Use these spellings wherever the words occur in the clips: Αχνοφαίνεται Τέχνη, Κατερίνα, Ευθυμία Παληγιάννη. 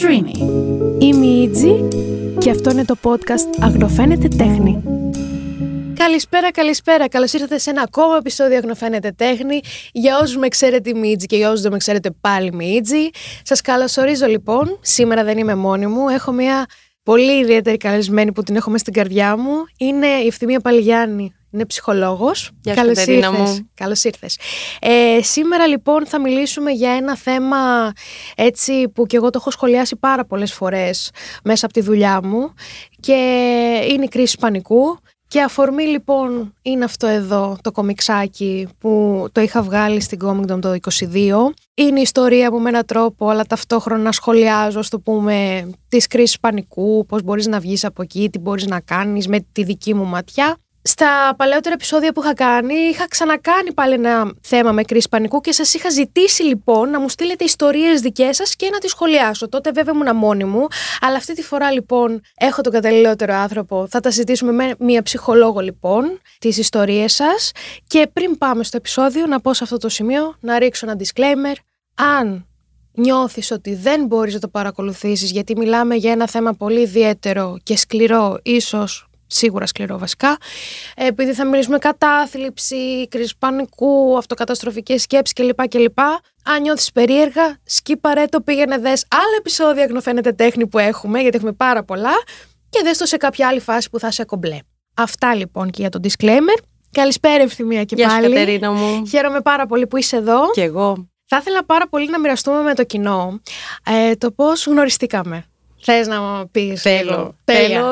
streaming. Είμαι η Itzi και αυτό είναι το podcast Αχνοφαίνεται Τέχνη. Καλησπέρα. Καλώς ήρθατε σε ένα ακόμα επεισόδιο Αχνοφαίνεται Τέχνη. Για όσους με ξέρετε είμαι η Itzi και για όσους δεν με ξέρετε πάλι είμαι η Itzi. Σας καλωσορίζω λοιπόν. Σήμερα δεν είμαι μόνη μου. Έχω μια πολύ ιδιαίτερη καλεσμένη που την έχω μέσα στην καρδιά μου. Είναι η Ευθυμία Παληγιάννη. Είναι ψυχολόγος. Καλώς ήρθες. Σήμερα λοιπόν θα μιλήσουμε για ένα θέμα έτσι που και εγώ το έχω σχολιάσει πάρα πολλές φορές μέσα από τη δουλειά μου και είναι η κρίση πανικού. Και αφορμή λοιπόν είναι αυτό εδώ το κομιξάκι που το είχα βγάλει στην Comic-Con το 22. Είναι η ιστορία που με έναν τρόπο αλλά ταυτόχρονα σχολιάζω, ας το πούμε, τις κρίσεις πανικού, πώς μπορείς να βγεις από εκεί, τι μπορείς να κάνεις με τη δική μου ματιά. Στα παλαιότερα επεισόδια που είχα κάνει, είχα ξανακάνει πάλι ένα θέμα με κρίση πανικού και σας είχα ζητήσει λοιπόν να μου στείλετε ιστορίες δικές σας και να τις σχολιάσω. Τότε βέβαια ήμουν μόνη μου, αλλά αυτή τη φορά λοιπόν έχω τον καταλληλότερο άνθρωπο. Θα τα συζητήσουμε με μία ψυχολόγο λοιπόν, τις ιστορίες σας. Και πριν πάμε στο επεισόδιο, να πω σε αυτό το σημείο να ρίξω ένα disclaimer. Αν νιώθεις ότι δεν μπορείς να το παρακολουθήσεις, γιατί μιλάμε για ένα θέμα πολύ ιδιαίτερο και σκληρό, ίσως. Σίγουρα σκληρό βασικά, επειδή θα μιλήσουμε κατάθλιψη, κρίση πανικού, αυτοκαταστροφικές σκέψεις κλπ. Αν νιώθεις περίεργα, σκύπαρε το, πήγαινε δες άλλα επεισόδια Αχνοφαίνεται Τέχνη που έχουμε, γιατί έχουμε πάρα πολλά, και δες το σε κάποια άλλη φάση που θα σε κομπλέ. Αυτά λοιπόν και για τον disclaimer. Καλησπέρα Ευθυμία και πάλι. Γεια σου Κατερίνα μου. Χαίρομαι πάρα πολύ που είσαι εδώ. Και εγώ. Θα ήθελα πάρα πολύ να μοιραστούμε με το κοινό το πώς γνωριστήκαμε. Θες να μου πεις? Θέλω,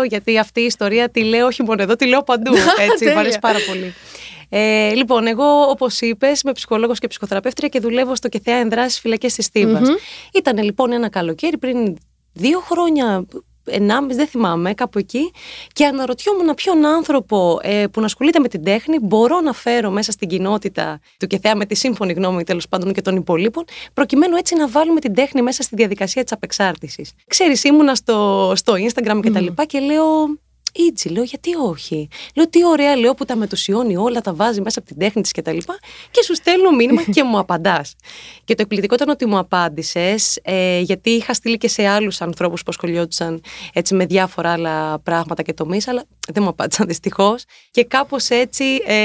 γιατί αυτή η ιστορία τη λέω όχι μόνο εδώ, τη λέω παντού. Έτσι, μου αρέσει πάρα πολύ. Λοιπόν, εγώ όπως είπες, είμαι ψυχολόγος και ψυχοθεραπεύτρια και δουλεύω στο ΚΕΘΕΑ ΕΝ Δράσης Φυλακές της Θήβας. Mm-hmm. Ήταν λοιπόν ένα καλοκαίρι πριν 2 χρόνια, 1,5, δεν θυμάμαι, κάπου εκεί, και αναρωτιόμουν ποιον άνθρωπο που να ασχολείται με την τέχνη μπορώ να φέρω μέσα στην κοινότητα του ΚΕΘΕΑ, με τη σύμφωνη γνώμη τέλος πάντων και των υπολείπων, προκειμένου έτσι να βάλουμε την τέχνη μέσα στη διαδικασία της απεξάρτησης. Ξέρεις, ήμουνα στο Instagram και τα λοιπά και λέω, Itzi, λέω, γιατί όχι. Λέω, τι ωραία, λέω, που τα μετουσιώνει όλα, τα βάζει μέσα από την τέχνη της και τα λοιπά. Και σου στέλνω μήνυμα και μου απαντάς. Και το εκπληκτικό ήταν ότι μου απάντησες, γιατί είχα στείλει και σε άλλους ανθρώπους που ασχολιόντουσαν έτσι με διάφορα άλλα πράγματα και τομείς, αλλά δεν μου απάντησαν δυστυχώς. Και κάπως έτσι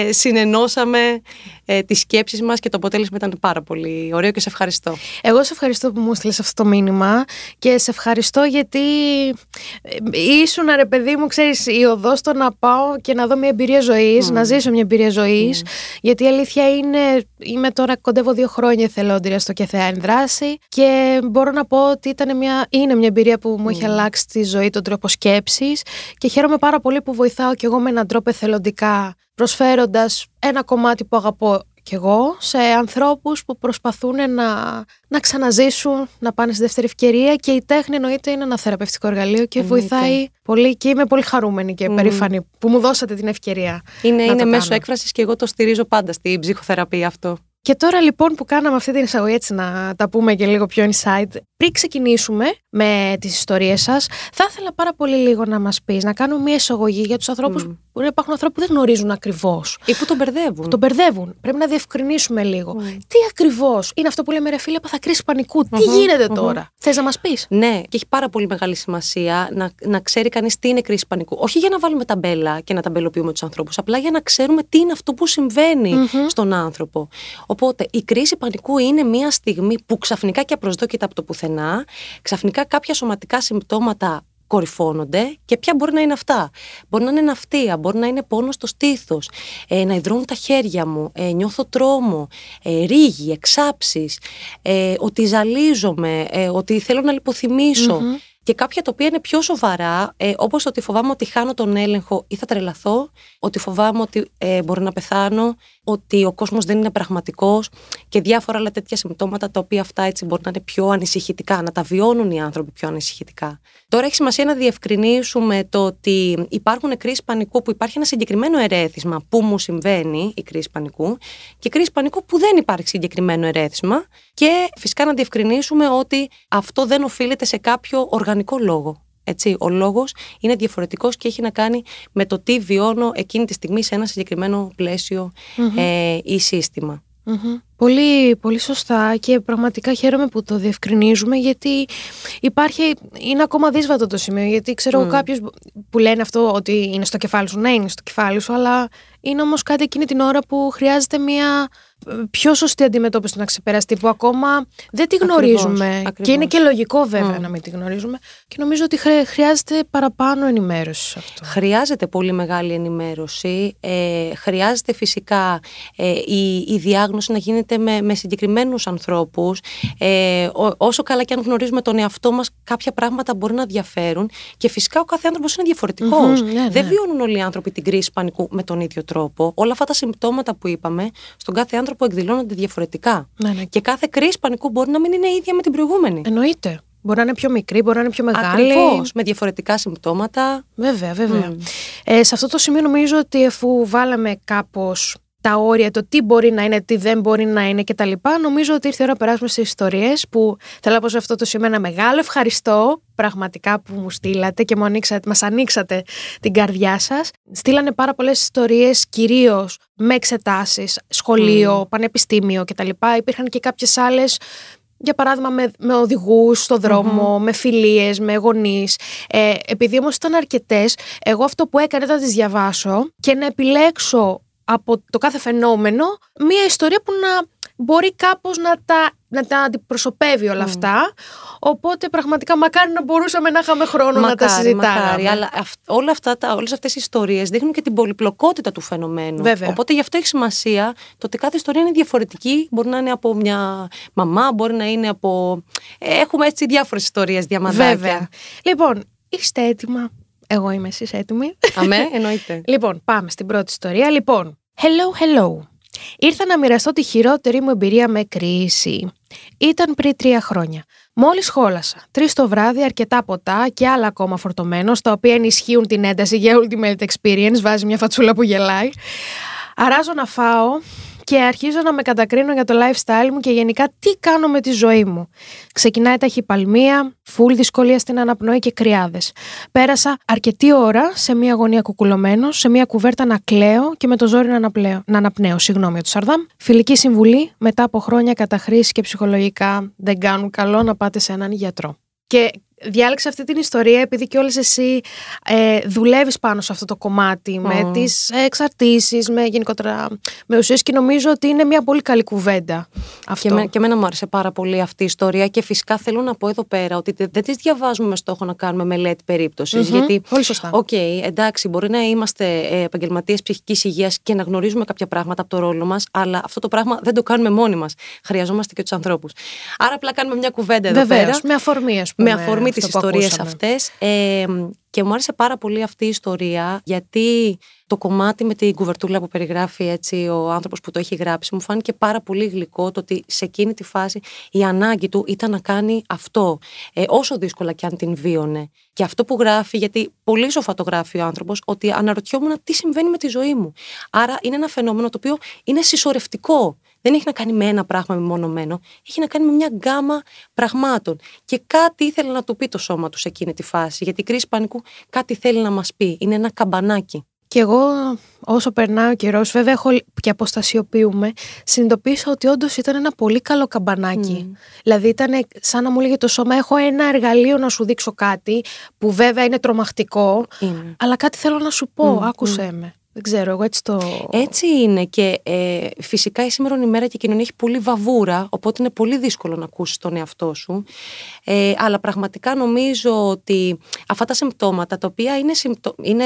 συνενώσαμε τις σκέψεις μας και το αποτέλεσμα ήταν πάρα πολύ ωραίο και σε ευχαριστώ. Εγώ σε ευχαριστώ που μου στείλες αυτό το μήνυμα και σε ευχαριστώ γιατί ήσουν, ρε παιδί μου, ξέρεις, η οδός το να πάω και να δω μια εμπειρία ζωής, να ζήσω μια εμπειρία ζωής, γιατί η αλήθεια είναι, είμαι τώρα, κοντεύω 2 χρόνια εθελόντρια στο ΚΕΘΕΑ ΕΝ Δράση και μπορώ να πω ότι είναι μια εμπειρία που μου έχει αλλάξει τη ζωή, τον τρόπο σκέψης, και χαίρομαι πάρα πολύ που βοηθάω κι εγώ με έναν τρόπο εθελοντικά, προσφέροντας ένα κομμάτι που αγαπώ κι εγώ σε ανθρώπους που προσπαθούν να ξαναζήσουν, να πάνε στη δεύτερη ευκαιρία, και η τέχνη εννοείται είναι ένα θεραπευτικό εργαλείο και βοηθάει πολύ και είμαι πολύ χαρούμενη και περήφανη που μου δώσατε την ευκαιρία. Είναι μέσω έκφρασης και εγώ το στηρίζω πάντα στην ψυχοθεραπεία αυτό. Και τώρα λοιπόν που κάναμε αυτή την εισαγωγή, έτσι να τα πούμε και λίγο πιο inside, πριν ξεκινήσουμε με τις ιστορίες σας, θα ήθελα πάρα πολύ λίγο να μας πεις, να κάνουμε μια εισαγωγή για τους ανθρώπους που υπάρχουν ανθρώποι που δεν γνωρίζουν ακριβώς. Ή που τον μπερδεύουν. Πρέπει να διευκρινίσουμε λίγο. Τι ακριβώς είναι αυτό που λέμε, ρε φίλε, παθα κρίση πανικού. Τι γίνεται τώρα. Θες να μας πεις? Ναι, και έχει πάρα πολύ μεγάλη σημασία να ξέρει κανείς τι είναι κρίση πανικού. Όχι για να βάλουμε ταμπέλα και να ταμπελοποιούμε τους ανθρώπους, απλά για να ξέρουμε τι είναι αυτό που συμβαίνει στον άνθρωπο. Οπότε η κρίση πανικού είναι μια στιγμή που ξαφνικά και απροσδόκητα από το πουθενά, ξαφνικά κάποια σωματικά συμπτώματα κορυφώνονται, και ποια μπορεί να είναι αυτά. Μπορεί να είναι ναυτία, μπορεί να είναι πόνο στο στήθος, να υδρώνουν τα χέρια μου, νιώθω τρόμο, ρίγη, εξάψεις, ότι ζαλίζομαι, ότι θέλω να λιποθυμίσω. Και κάποια τα οποία είναι πιο σοβαρά, όπως ότι φοβάμαι ότι χάνω τον έλεγχο ή θα τρελαθώ, ότι φοβάμαι ότι μπορώ να πεθάνω, ότι ο κόσμος δεν είναι πραγματικός και διάφορα άλλα τέτοια συμπτώματα, τα οποία αυτά έτσι μπορεί να είναι πιο ανησυχητικά, να τα βιώνουν οι άνθρωποι πιο ανησυχητικά. Τώρα έχει σημασία να διευκρινίσουμε το ότι υπάρχουν κρίσεις πανικού που υπάρχει ένα συγκεκριμένο ερέθισμα που μου συμβαίνει, η κρίση πανικού, και κρίση πανικού που δεν υπάρχει συγκεκριμένο ερέθισμα, και φυσικά να διευκρινίσουμε ότι αυτό δεν οφείλεται σε κάποιο οργανικό λόγο. Έτσι, ο λόγος είναι διαφορετικός και έχει να κάνει με το τι βιώνω εκείνη τη στιγμή σε ένα συγκεκριμένο πλαίσιο ή σύστημα. Πολύ, πολύ σωστά και πραγματικά χαίρομαι που το διευκρινίζουμε, γιατί υπάρχει, είναι ακόμα δύσβατο το σημείο, γιατί ξέρω κάποιους που λένε αυτό ότι είναι στο κεφάλι σου, ναι είναι στο κεφάλι σου, αλλά είναι όμως κάτι εκείνη την ώρα που χρειάζεται μια πιο σωστή αντιμετώπιση του να ξεπεραστεί, που ακόμα δεν τη γνωρίζουμε. Ακριβώς. Και είναι και λογικό βέβαια να μην τη γνωρίζουμε και νομίζω ότι χρειάζεται παραπάνω ενημέρωση σε αυτό. Χρειάζεται πολύ μεγάλη ενημέρωση, χρειάζεται φυσικά η διάγνωση να γίνεται με συγκεκριμένους ανθρώπους, όσο καλά και αν γνωρίζουμε τον εαυτό μας κάποια πράγματα μπορεί να διαφέρουν και φυσικά ο κάθε άνθρωπος είναι διαφορετικός. Ναι. Δεν βιώνουν όλοι οι άνθρωποι την κρίση πανικού με τον ίδιο τρόπο. Όλα αυτά τα συμπτώματα που είπαμε στον κάθε άνθρωπο εκδηλώνονται διαφορετικά. Ναι, ναι. Και κάθε κρίση πανικού μπορεί να μην είναι ίδια με την προηγούμενη. Εννοείται. Μπορεί να είναι πιο μικρή, μπορεί να είναι πιο μεγάλη. Ακριβώς, με διαφορετικά συμπτώματα. Βέβαια, βέβαια. Σε αυτό το σημείο νομίζω ότι αφού βάλαμε κάπως τα όρια, το τι μπορεί να είναι, τι δεν μπορεί να είναι κτλ. Νομίζω ότι ήρθε η ώρα να περάσουμε στις ιστορίες που θέλω να πω σε αυτό το σημείο ένα μεγάλο ευχαριστώ πραγματικά που μου στείλατε και μας ανοίξατε την καρδιά σας. Στείλανε πάρα πολλές ιστορίες, κυρίως με εξετάσεις, σχολείο, πανεπιστήμιο κτλ. Υπήρχαν και κάποιες άλλες, για παράδειγμα με οδηγούς στο δρόμο, με φιλίες, με γονείς. Επειδή όμως ήταν αρκετές, εγώ αυτό που έκανα ήταν να τις διαβάσω και να επιλέξω από το κάθε φαινόμενο μία ιστορία που να μπορεί κάπως να τα αντιπροσωπεύει όλα αυτά. Οπότε πραγματικά μακάρι να μπορούσαμε να είχαμε χρόνο να τα συζητάμε. Μακάρι, αλλά όλες αυτές οι ιστορίες δείχνουν και την πολυπλοκότητα του φαινομένου. Βέβαια. Οπότε γι' αυτό έχει σημασία το ότι κάθε ιστορία είναι διαφορετική. Μπορεί να είναι από μια μαμά, μπορεί να είναι από... Έχουμε έτσι διάφορες ιστορίες, διαμαντάκια. Βέβαια. Λοιπόν, είστε έτοιμα? Εγώ είμαι, εσείς έτοιμοι? Αμέ, εννοείται. Λοιπόν, πάμε στην πρώτη ιστορία. Λοιπόν, hello, hello. Ήρθα να μοιραστώ τη χειρότερη μου εμπειρία με κρίση. Ήταν πριν 3 χρόνια. Μόλις σχόλασα. 3 το βράδυ, αρκετά ποτά και άλλα ακόμα φορτωμένο, στα οποία ενισχύουν την ένταση για ultimate experience. Βάζει μια φατσούλα που γελάει. Αράζω να φάω και αρχίζω να με κατακρίνω για το lifestyle μου και γενικά τι κάνω με τη ζωή μου. Ξεκινάει ταχυπαλμία, φουλ δυσκολία στην αναπνοή και κρυάδες. Πέρασα αρκετή ώρα σε μια γωνία κουκουλωμένος, σε μια κουβέρτα να κλαίω και με το ζόρι να αναπνέω. Συγγνώμη του Σαρδάμ. Φιλική συμβουλή, μετά από χρόνια καταχρήσεις και ψυχολογικά δεν κάνουν καλό, να πάτε σε έναν γιατρό. Και διάλεξα αυτή την ιστορία επειδή κιόλας εσύ δουλεύεις πάνω σε αυτό το κομμάτι με τις εξαρτήσεις, με γενικότερα με ουσίες και νομίζω ότι είναι μια πολύ καλή κουβέντα αυτό. Και εμένα μου άρεσε πάρα πολύ αυτή η ιστορία και φυσικά θέλω να πω εδώ πέρα ότι δεν τις διαβάζουμε με στόχο να κάνουμε μελέτη περίπτωσης, γιατί πολύ σωστά. Okay, εντάξει, μπορεί να είμαστε επαγγελματίες ψυχικής υγείας και να γνωρίζουμε κάποια πράγματα από το ρόλο μας, αλλά αυτό το πράγμα δεν το κάνουμε μόνοι μας. Χρειαζόμαστε και τους ανθρώπους. Άρα απλά κάνουμε μια κουβέντα εδώ πέρα. Με αφορμή, ας πούμε. Με τις ιστορίες αυτές και μου άρεσε πάρα πολύ αυτή η ιστορία, γιατί το κομμάτι με την κουβερτούλα που περιγράφει έτσι ο άνθρωπος που το έχει γράψει μου φάνηκε πάρα πολύ γλυκό, το ότι σε εκείνη τη φάση η ανάγκη του ήταν να κάνει αυτό, όσο δύσκολα και αν την βίωνε. Και αυτό που γράφει, γιατί πολύ σοφά το γράφει ο άνθρωπος, ότι αναρωτιόμουν τι συμβαίνει με τη ζωή μου. Άρα είναι ένα φαινόμενο το οποίο είναι συσσωρευτικό. Δεν έχει να κάνει με ένα πράγμα μεμονωμένο, έχει να κάνει με μια γκάμα πραγμάτων. Και κάτι ήθελε να του πει το σώμα του σε εκείνη τη φάση, γιατί η κρίση πανικού κάτι θέλει να μας πει, είναι ένα καμπανάκι. Και εγώ όσο περνάει ο καιρός, βέβαια έχω και αποστασιοποιούμε, συνειδητοποίησα ότι όντως ήταν ένα πολύ καλό καμπανάκι. Δηλαδή ήταν σαν να μου λέγε το σώμα, έχω ένα εργαλείο να σου δείξω κάτι, που βέβαια είναι τρομακτικό, αλλά κάτι θέλω να σου πω, άκουσέ με. Δεν ξέρω, εγώ έτσι το... Έτσι είναι και φυσικά η σήμερον ημέρα και η κοινωνία έχει πολύ βαβούρα, οπότε είναι πολύ δύσκολο να ακούσεις τον εαυτό σου. Αλλά πραγματικά νομίζω ότι αυτά τα συμπτώματα, τα οποία είναι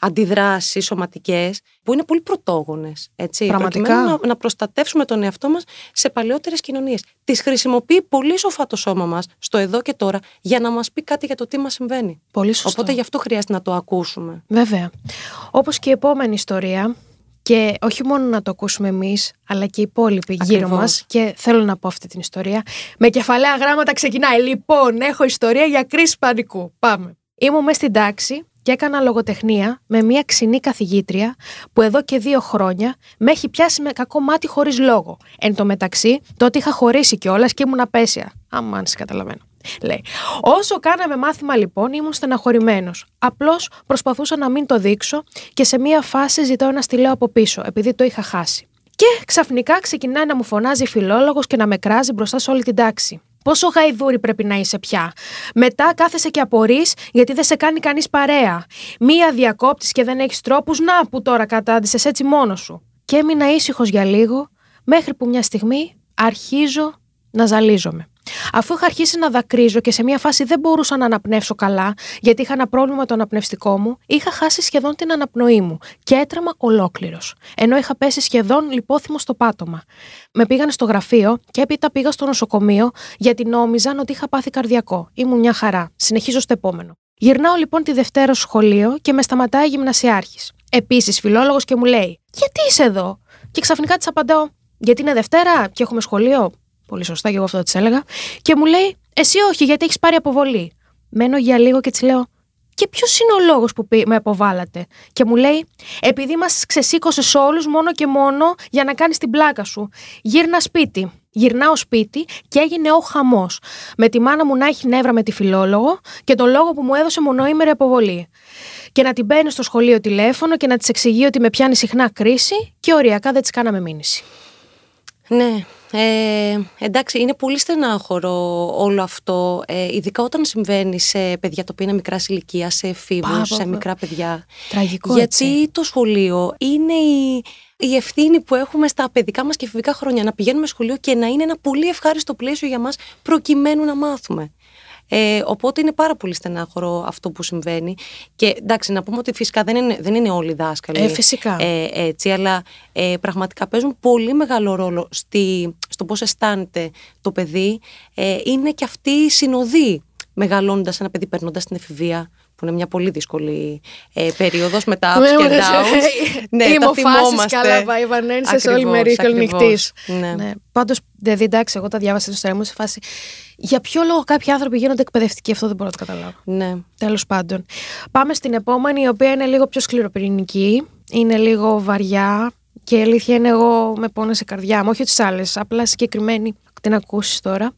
αντιδράσεις σωματικές, που είναι πολύ πρωτόγονες, έτσι, προκειμένου να προστατεύσουμε τον εαυτό μας σε παλαιότερες κοινωνίες. Τις χρησιμοποιεί πολύ σοφά το σώμα μας, στο εδώ και τώρα, για να μας πει κάτι για το τι μας συμβαίνει. Πολύ σωστό. Οπότε γι' αυτό χρειάζεται να το ακούσουμε. Βέβαια. Όπως και η επόμενη ιστορία, και όχι μόνο να το ακούσουμε εμείς, αλλά και οι υπόλοιποι γύρω μας, και θέλω να πω αυτή την ιστορία. Με κεφαλαία γράμματα ξεκινάει. Λοιπόν, έχω ιστορία για κρίση πανικού. Πάμε. Ήμουν μες στην τάξη και έκανα λογοτεχνία με μια ξινή καθηγήτρια που εδώ και 2 χρόνια με έχει πιάσει με κακό μάτι χωρίς λόγο. Εν τω μεταξύ, τότε είχα χωρίσει κιόλας και ήμουν απέσια. Αμάν, σε καταλαβαίνω. Λέει. Όσο κάναμε μάθημα λοιπόν ήμουν στεναχωρημένος. Απλώς προσπαθούσα να μην το δείξω και σε μια φάση ζητάω ένα στυλό από πίσω επειδή το είχα χάσει. Και ξαφνικά ξεκινάει να μου φωνάζει φιλόλογος και να με κράζει μπροστά σε όλη την τάξη. Πόσο γαϊδούρη πρέπει να είσαι πια. Μετά κάθεσαι και απορείς γιατί δεν σε κάνει κανείς παρέα. Μία διακόπτης και δεν έχεις τρόπους, να που τώρα κατάντησες έτσι μόνος σου. Και έμεινα ήσυχος για λίγο, μέχρι που μια στιγμή αρχίζω να ζαλίζομαι. Αφού είχα αρχίσει να δακρύζω και σε μια φάση δεν μπορούσα να αναπνεύσω καλά, γιατί είχα ένα πρόβλημα το αναπνευστικό μου, είχα χάσει σχεδόν την αναπνοή μου και έτρεμα ολόκληρος. Ενώ είχα πέσει σχεδόν λιπόθυμο στο πάτωμα. Με πήγαν στο γραφείο και έπειτα πήγα στο νοσοκομείο, γιατί νόμιζαν ότι είχα πάθει καρδιακό. Ήμουν μια χαρά. Συνεχίζω στο επόμενο. Γυρνάω λοιπόν τη Δευτέρα στο σχολείο και με σταματάει η γυμνασιάρχης. Επίσης φιλόλογος και μου λέει: «Γιατί είσαι εδώ?» Και ξαφνικά της απαντάω: «Γιατί είναι Δευτέρα και έχουμε σχολείο». Πολύ σωστά, και εγώ αυτό της έλεγα. Και μου λέει: «Εσύ όχι, γιατί έχεις πάρει αποβολή». Μένω για λίγο και της λέω: «Και ποιος είναι ο λόγος που με αποβάλατε?» Και μου λέει: «Επειδή μας ξεσήκωσες όλους μόνο και μόνο για να κάνεις την πλάκα σου. Γύρνα σπίτι». Γυρνάω σπίτι και έγινε ο χαμός. Με τη μάνα μου να έχει νεύρα με τη φιλόλογο και τον λόγο που μου έδωσε μονοήμερη αποβολή. Και να την παίρνει στο σχολείο τηλέφωνο και να της εξηγεί ότι με πιάνει συχνά κρίση και οριακά δεν της κάναμε μήνυση. Ναι. Εντάξει, είναι πολύ στενάχωρο όλο αυτό, ειδικά όταν συμβαίνει σε παιδιά τα οποία είναι μικρά ηλικία, σε εφήβους, σε μικρά παιδιά. Τραγικό. Γιατί έτσι. Το σχολείο είναι η ευθύνη που έχουμε στα παιδικά μας και εφηβικά χρόνια, να πηγαίνουμε σχολείο και να είναι ένα πολύ ευχάριστο πλαίσιο για μας προκειμένου να μάθουμε. Οπότε είναι πάρα πολύ στενάχωρο αυτό που συμβαίνει. Και εντάξει, να πούμε ότι φυσικά δεν είναι όλοι οι δάσκαλοι έτσι, αλλά πραγματικά παίζουν πολύ μεγάλο ρόλο στο πώς αισθάνεται το παιδί. Είναι και αυτή η συνοδή μεγαλώνοντας ένα παιδί, περνώντας την εφηβεία, που είναι μια πολύ δύσκολη περίοδος με τα ups και downs. Ναι, τα θυμόμαστε. Καλά, σε όλη μερίκολη νυχτής. Πάντως, εντάξει, εγώ τα διάβασα στο στρέμου σε φάση... Για ποιο λόγο κάποιοι άνθρωποι γίνονται εκπαιδευτικοί, αυτό δεν μπορώ να το καταλάβω. Ναι. Τέλος πάντων. Πάμε στην επόμενη, η οποία είναι λίγο πιο σκληροπυρηνική, είναι λίγο βαριά και η αλήθεια είναι εγώ με πόνο σε καρδιά μου, όχι τις άλλες, απλά συγκεκριμένη, την ακούσεις τώρα.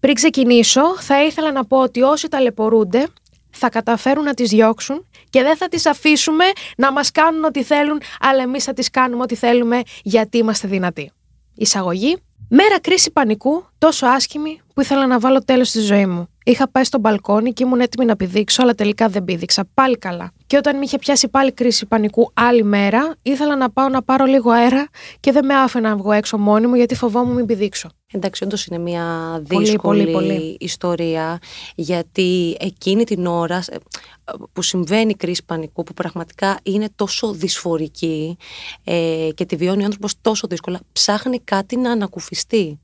Πριν ξεκινήσω, θα ήθελα να πω ότι όσοι ταλαιπωρούνται θα καταφέρουν να τις διώξουν και δεν θα τις αφήσουμε να μας κάνουν ό,τι θέλουν, αλλά εμείς θα τις κάνουμε ό,τι θέλουμε, γιατί είμαστε δυνατοί. Εισαγωγή. Μέρα κρίση πανικού, τόσο άσχημη που ήθελα να βάλω τέλος στη ζωή μου. Είχα πάει στο μπαλκόνι και ήμουν έτοιμη να πηδήξω, αλλά τελικά δεν πήδηξα. Πάλι καλά. Και όταν με είχε πιάσει πάλι κρίση πανικού άλλη μέρα, ήθελα να πάω να πάρω λίγο αέρα και δεν με άφηνα να βγω έξω μόνη μου γιατί φοβόμουν μην πηδήξω. Εντάξει, όντως είναι μια δύσκολη πολύ ιστορία, γιατί εκείνη την ώρα που συμβαίνει η κρίση πανικού, που πραγματικά είναι τόσο δυσφορική και τη βιώνει ο άνθρωπος τόσο δύσκολα, ψάχνει κάτι να ανακουφιστεί.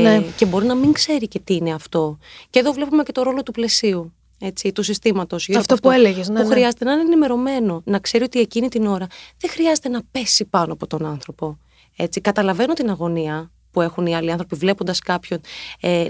Ναι. Και μπορεί να μην ξέρει και τι είναι αυτό. Και εδώ βλέπουμε και το ρόλο του πλαισίου, έτσι, του συστήματος. Αυτό που έλεγες, ναι. Που χρειάζεται να είναι ενημερωμένο, να ξέρει ότι εκείνη την ώρα δεν χρειάζεται να πέσει πάνω από τον άνθρωπο. Έτσι, καταλαβαίνω την αγωνία που έχουν οι άλλοι άνθρωποι βλέποντας κάποιον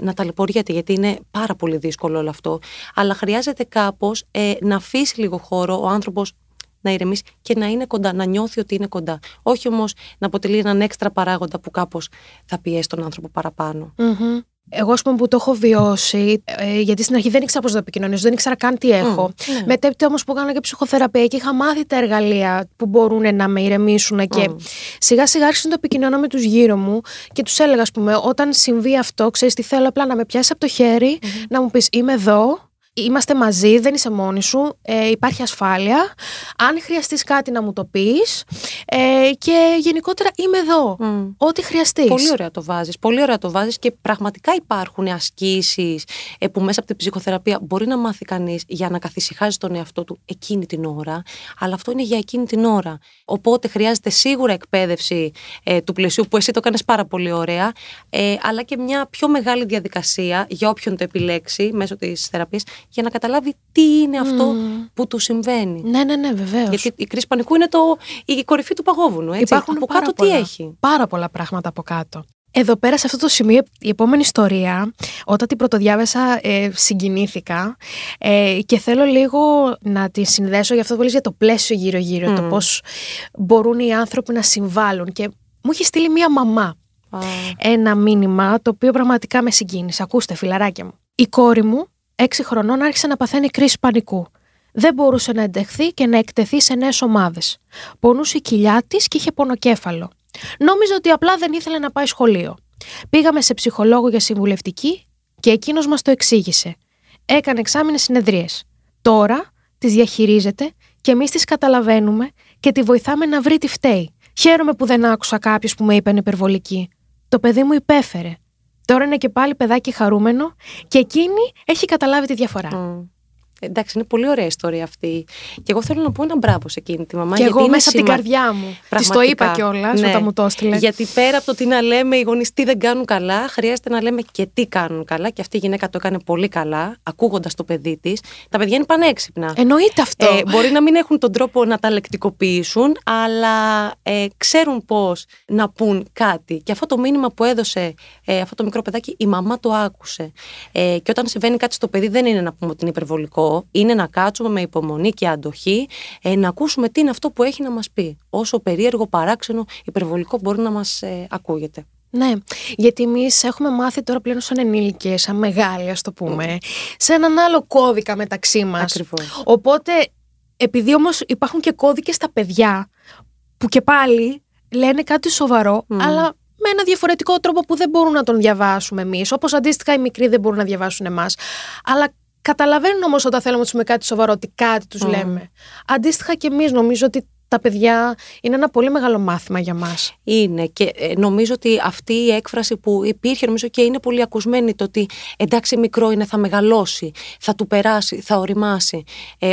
να ταλαιπωρείται, γιατί είναι πάρα πολύ δύσκολο όλο αυτό. Αλλά χρειάζεται κάπως να αφήσει λίγο χώρο ο άνθρωπος να ηρεμήσει και να είναι κοντά, να νιώθει ότι είναι κοντά. Όχι όμως να αποτελεί έναν έξτρα παράγοντα που κάπως θα πιέσει τον άνθρωπο παραπάνω. Mm-hmm. Εγώ, ας πούμε, που το έχω βιώσει, γιατί στην αρχή δεν ήξερα πώς να επικοινωνήσω, δεν ήξερα καν τι έχω. Mm. Μετέπειτα όμως που έκανα και ψυχοθεραπεία και είχα μάθει τα εργαλεία που μπορούν να με ηρεμήσουν και σιγά σιγά άρχισα να το επικοινωνώ με τους γύρω μου και τους έλεγα, ας πούμε, όταν συμβεί αυτό, ξέρεις τι θέλω, απλά να με πιάσεις από το χέρι, να μου πεις είμαι εδώ. Είμαστε μαζί, δεν είσαι μόνη σου, υπάρχει ασφάλεια, αν χρειαστείς κάτι να μου το πεις και γενικότερα είμαι εδώ, ό,τι χρειαστείς. Πολύ ωραία το βάζεις και πραγματικά υπάρχουν ασκήσεις που μέσα από την ψυχοθεραπεία μπορεί να μάθει κανείς για να καθησυχάζει τον εαυτό του εκείνη την ώρα, αλλά αυτό είναι για εκείνη την ώρα. Οπότε χρειάζεται σίγουρα εκπαίδευση του πλαισίου που εσύ το κάνεις πάρα πολύ ωραία, αλλά και μια πιο μεγάλη διαδικασία για όποιον το επιλέξει μέσω της θεραπείας, για να καταλάβει τι είναι αυτό που του συμβαίνει. Ναι, βεβαίως. Γιατί η κρίση πανικού είναι η κορυφή του παγόβουνου. Έτσι. Υπάρχουν από κάτω τι έχει. Πάρα πολλά πράγματα από κάτω. Εδώ πέρα, σε αυτό το σημείο, η επόμενη ιστορία, όταν την πρωτοδιάβασα, συγκινήθηκα και θέλω λίγο να τη συνδέσω για αυτό που λες για το πλαίσιο γύρω-γύρω, το πώς μπορούν οι άνθρωποι να συμβάλλουν. Και μου είχε στείλει μία μαμά ένα μήνυμα το οποίο πραγματικά με συγκίνησε. Ακούστε, φιλαράκια μου. Η κόρη μου, 6 χρονών, άρχισε να παθαίνει κρίση πανικού. Δεν μπορούσε να εντεχθεί και να εκτεθεί σε νέες ομάδες. Πονούσε η κοιλιά της και είχε πονοκέφαλο. Νόμιζε ότι απλά δεν ήθελε να πάει σχολείο. Πήγαμε σε ψυχολόγο για συμβουλευτική και εκείνος μας το εξήγησε. Έκανε εξάμηνες συνεδρίες. Τώρα τις διαχειρίζεται και εμείς τις καταλαβαίνουμε και τη βοηθάμε να βρει τι φταίει. Χαίρομαι που δεν άκουσα κάποιος που με είπε υπερβολική. Το παιδί μου υπέφερε. Τώρα είναι και πάλι παιδάκι χαρούμενο και εκείνη έχει καταλάβει τη διαφορά. Εντάξει, είναι πολύ ωραία ιστορία αυτή. Και εγώ θέλω να πω ένα μπράβο σε εκείνη τη μαμά. Και εγώ μέσα από την καρδιά μου. Της το είπα κιόλας όταν μου το έστειλε. Γιατί πέρα από το τι να λέμε, οι γονείς τι δεν κάνουν καλά, χρειάζεται να λέμε και τι κάνουν καλά. Και αυτή η γυναίκα το έκανε πολύ καλά, ακούγοντας το παιδί της. Τα παιδιά είναι πανέξυπνα. Εννοείται αυτό. Μπορεί να μην έχουν τον τρόπο να τα λεκτικοποιήσουν, αλλά ξέρουν πώς να πούν κάτι. Και αυτό το μήνυμα που έδωσε αυτό το μικρό παιδάκι, η μαμά το άκουσε. Και όταν συμβαίνει κάτι στο παιδί, δεν είναι να πούμε ότι είναι υπερβολικό. Είναι να κάτσουμε με υπομονή και αντοχή, να ακούσουμε τι είναι αυτό που έχει να μας πει. Όσο περίεργο, παράξενο, υπερβολικό μπορεί να μας ακούγεται. Ναι, γιατί εμείς έχουμε μάθει τώρα πλέον σαν ενήλικες, σαν μεγάλοι, ας το πούμε, σε έναν άλλο κώδικα μεταξύ μας. Ακριβώς. Οπότε, επειδή όμως υπάρχουν και κώδικες στα παιδιά, που και πάλι λένε κάτι σοβαρό, αλλά με ένα διαφορετικό τρόπο που δεν μπορούν να τον διαβάσουμε εμείς, όπως αντίστοιχα οι μικροί δεν μπορούν να διαβάσουν εμάς, αλλά καταλαβαίνουν όμως όταν θέλουμε να τους πούμε κάτι σοβαρό, ότι κάτι τους λέμε. Αντίστοιχα και εμείς νομίζω ότι τα παιδιά είναι ένα πολύ μεγάλο μάθημα για μας. Είναι, και νομίζω ότι αυτή η έκφραση που υπήρχε, νομίζω και είναι πολύ ακουσμένη, το ότι εντάξει μικρό είναι, θα μεγαλώσει, θα του περάσει, θα οριμάσει.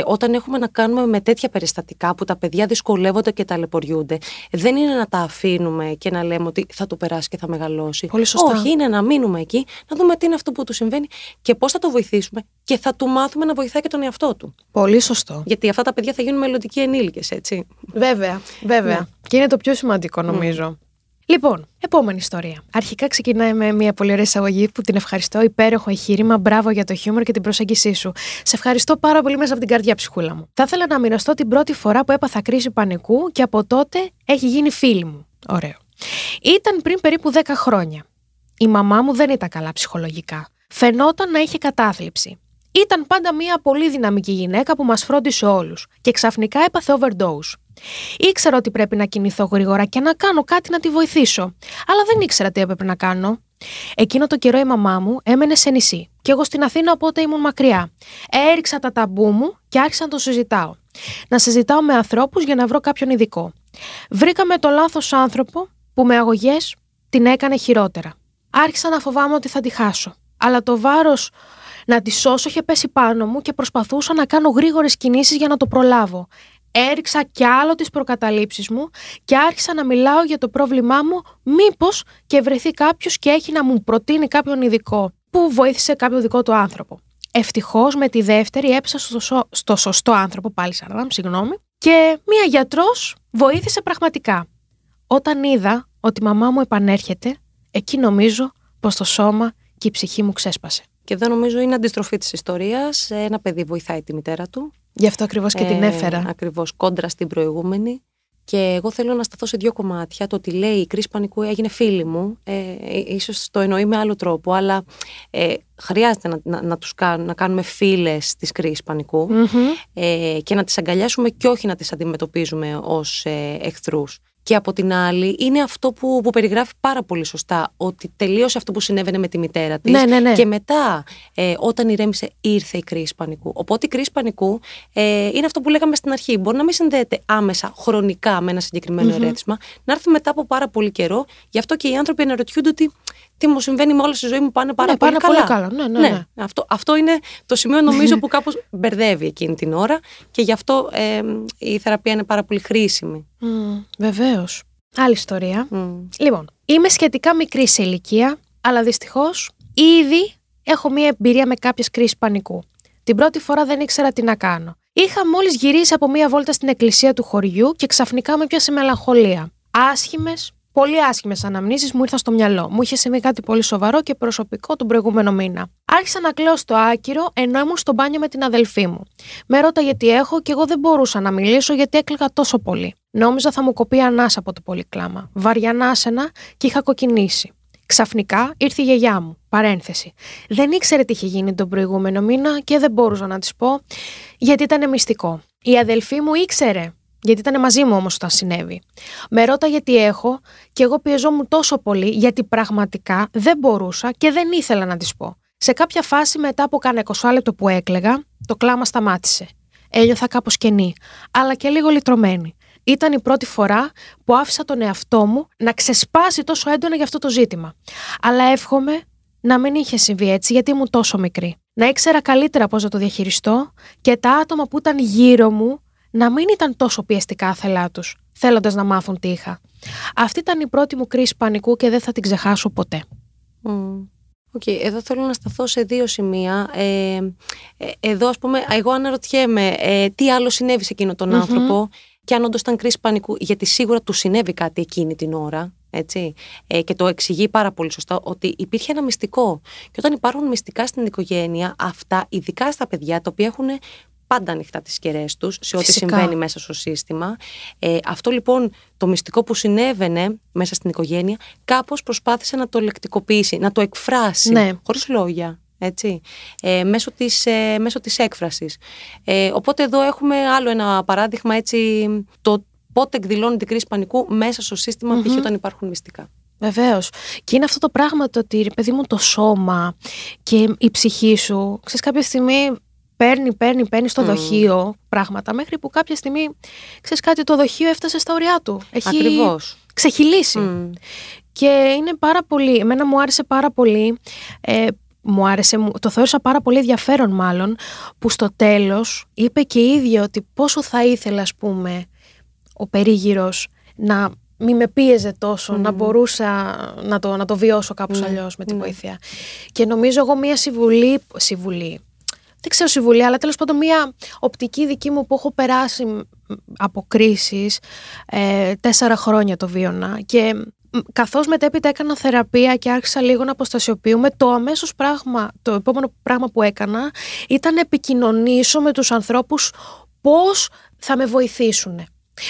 Όταν έχουμε να κάνουμε με τέτοια περιστατικά που τα παιδιά δυσκολεύονται και ταλαιπωριούνται, δεν είναι να τα αφήνουμε και να λέμε ότι θα του περάσει και θα μεγαλώσει. Πολύ σωστά. Όχι, είναι να μείνουμε εκεί, να δούμε τι είναι αυτό που του συμβαίνει και πώς θα το βοηθήσουμε και θα του μάθουμε να βοηθάει και τον εαυτό του. Πολύ σωστό. Γιατί αυτά τα παιδιά θα γίνουν μελλοντικοί ενήλικες, έτσι. Βέβαια, βέβαια. Ναι. Και είναι το πιο σημαντικό, νομίζω. Λοιπόν, επόμενη ιστορία. Αρχικά ξεκινάει με μια πολύ ωραία εισαγωγή που την ευχαριστώ. Υπέροχο εγχείρημα. Μπράβο για το χιούμορ και την προσέγγισή σου. Σε ευχαριστώ πάρα πολύ μέσα από την καρδιά, ψυχούλα μου. Θα ήθελα να μοιραστώ την πρώτη φορά που έπαθα κρίση πανικού και από τότε έχει γίνει φίλη μου. Ωραίο. Ήταν πριν περίπου 10 χρόνια. Η μαμά μου δεν ήταν καλά ψυχολογικά. Φαινόταν να είχε κατάθλιψη. Ήταν πάντα μια πολύ δυναμική γυναίκα που μας φρόντισε όλους και ξαφνικά έπαθε overdose. Ήξερα ότι πρέπει να κινηθώ γρήγορα και να κάνω κάτι να τη βοηθήσω, αλλά δεν ήξερα τι έπρεπε να κάνω. Εκείνο το καιρό η μαμά μου έμενε σε νησί και εγώ στην Αθήνα, οπότε ήμουν μακριά. Έριξα τα ταμπού μου και άρχισα να το συζητάω. Να συζητάω με ανθρώπους για να βρω κάποιον ειδικό. Βρήκαμε το λάθος άνθρωπο που με αγωγές την έκανε χειρότερα. Άρχισα να φοβάμαι ότι θα τη χάσω, αλλά το βάρος να τη σώσω είχε πέσει πάνω μου και προσπαθούσα να κάνω γρήγορες κινήσεις για να το προλάβω. Έριξα κι άλλο τις προκαταλήψεις μου και άρχισα να μιλάω για το πρόβλημά μου, μήπως και βρεθεί κάποιος και έχει να μου προτείνει κάποιον ειδικό που βοήθησε κάποιο δικό του άνθρωπο. Ευτυχώς με τη δεύτερη έπεσα στο σωστό άνθρωπο, πάλι σαρδάμ, συγγνώμη, και μία γιατρός βοήθησε πραγματικά. Όταν είδα ότι η μαμά μου επανέρχεται, εκεί νομίζω πως το σώμα και η ψυχή μου ξέσπασε. Και εδώ νομίζω είναι αντιστροφή της ιστορίας. Ένα παιδί βοηθάει τη μητέρα του. Γι' αυτό ακριβώς και την έφερα. Ακριβώς, κόντρα στην προηγούμενη. Και εγώ θέλω να σταθώ σε δύο κομμάτια. Το ότι λέει η κρίση πανικού έγινε φίλη μου, ίσως το εννοεί με άλλο τρόπο, αλλά χρειάζεται να κάνουμε φίλες της κρίσης πανικού και να τις αγκαλιάσουμε και όχι να τις αντιμετωπίζουμε ως εχθρούς. Και από την άλλη είναι αυτό που περιγράφει πάρα πολύ σωστά, ότι τελείωσε αυτό που συνέβαινε με τη μητέρα της. Ναι. Και μετά όταν ηρέμησε ήρθε η κρίση πανικού. Οπότε η κρίση πανικού είναι αυτό που λέγαμε στην αρχή. Μπορεί να μην συνδέεται άμεσα χρονικά με ένα συγκεκριμένο ερέθισμα, να έρθει μετά από πάρα πολύ καιρό. Γι' αυτό και οι άνθρωποι αναρωτιούνται ότι τι μου συμβαίνει με όλα στη ζωή μου, πάνε πάρα πολύ καλά. Ναι. Αυτό είναι το σημείο, νομίζω, που κάπως μπερδεύει εκείνη την ώρα και γι' αυτό η θεραπεία είναι πάρα πολύ χρήσιμη. Βεβαίως. Άλλη ιστορία. Λοιπόν, είμαι σχετικά μικρή σε ηλικία, αλλά δυστυχώς ήδη έχω μία εμπειρία με κάποιες κρίσεις πανικού. Την πρώτη φορά δεν ήξερα τι να κάνω. Είχα μόλις γυρίσει από μία βόλτα στην εκκλησία του χωριού και ξαφνικά με πιάσε μελαγχολία. Πολύ άσχημες αναμνήσεις μου ήρθαν στο μυαλό. Μου είχε συμβεί κάτι πολύ σοβαρό και προσωπικό τον προηγούμενο μήνα. Άρχισα να κλαίω στο άκυρο ενώ ήμουν στο μπάνιο με την αδελφή μου. Με ρώταγε τι έχω και εγώ δεν μπορούσα να μιλήσω γιατί έκλαιγα τόσο πολύ. Νόμιζα θα μου κοπεί ανάσα από το πολυκλάμα. Βαριανάσαινα και είχα κοκκινήσει. Ξαφνικά ήρθε η γιαγιά μου. Παρένθεση. Δεν ήξερε τι είχε γίνει τον προηγούμενο μήνα και δεν μπορούσα να της πω γιατί ήταν μυστικό. Η αδελφή μου ήξερε. γιατί ήταν μαζί μου όμως όταν συνέβη. Με ρώταγε τι έχω και εγώ πιεζόμουν τόσο πολύ γιατί πραγματικά δεν μπορούσα και δεν ήθελα να της πω. Σε κάποια φάση μετά από κάνα 20 λεπτό που έκλαιγα, το κλάμα σταμάτησε. Ένιωθα κάπως κενή, αλλά και λίγο λυτρωμένη. Ήταν η πρώτη φορά που άφησα τον εαυτό μου να ξεσπάσει τόσο έντονα για αυτό το ζήτημα. Αλλά εύχομαι να μην είχε συμβεί έτσι, γιατί ήμουν τόσο μικρή. Να ήξερα καλύτερα πώς να το διαχειριστώ και τα άτομα που ήταν γύρω μου να μην ήταν τόσο πιεστικά άθελά τους, θέλοντας να μάθουν τι είχα. Αυτή ήταν η πρώτη μου κρίση πανικού και δεν θα την ξεχάσω ποτέ. Εδώ θέλω να σταθώ σε δύο σημεία. Εδώ, ας πούμε, εγώ αναρωτιέμαι τι άλλο συνέβη σε εκείνο τον άνθρωπο και αν όντως ήταν κρίση πανικού, γιατί σίγουρα του συνέβη κάτι εκείνη την ώρα. Έτσι. Και το εξηγεί πάρα πολύ σωστά ότι υπήρχε ένα μυστικό. Και όταν υπάρχουν μυστικά στην οικογένεια, αυτά, ειδικά στα παιδιά, τα οποία έχουν πάντα ανοιχτά τις κερές τους σε ό,τι συμβαίνει μέσα στο σύστημα. Αυτό λοιπόν το μυστικό που συνέβαινε μέσα στην οικογένεια, κάπως προσπάθησε να το λεκτικοποιήσει, να το εκφράσει, χωρίς λόγια. Έτσι, μέσω της έκφρασης. Οπότε εδώ έχουμε άλλο ένα παράδειγμα, έτσι, το πότε εκδηλώνει την κρίση πανικού μέσα στο σύστημα, π.χ. όταν υπάρχουν μυστικά. Βεβαίως. Και είναι αυτό το πράγμα, το ότι, παιδί μου, το σώμα και η ψυχή σου, ξέρεις, κάποια στιγμή παίρνει στο δοχείο πράγματα, μέχρι που κάποια στιγμή, ξέρεις κάτι, το δοχείο έφτασε στα ωριά του. Έχει ξεχυλήσει. Και είναι πάρα πολύ, εμένα μου άρεσε πάρα πολύ, το θεώρησα πάρα πολύ ενδιαφέρον μάλλον, που στο τέλος είπε και η ίδια ότι πόσο θα ήθελα, ας πούμε, ο περίγυρος να μην με πίεζε τόσο, να μπορούσα να το βιώσω κάπως αλλιώς με τη βοήθεια. Και νομίζω εγώ μία συμβουλή, δεν ξέρω συμβουλή, αλλά τέλος πάντων μία οπτική δική μου που έχω περάσει από κρίσεις, 4 χρόνια το βίωνα και καθώς μετέπειτα έκανα θεραπεία και άρχισα λίγο να αποστασιοποιούμε, το επόμενο πράγμα που έκανα ήταν να επικοινωνήσω με τους ανθρώπους πώς θα με βοηθήσουν.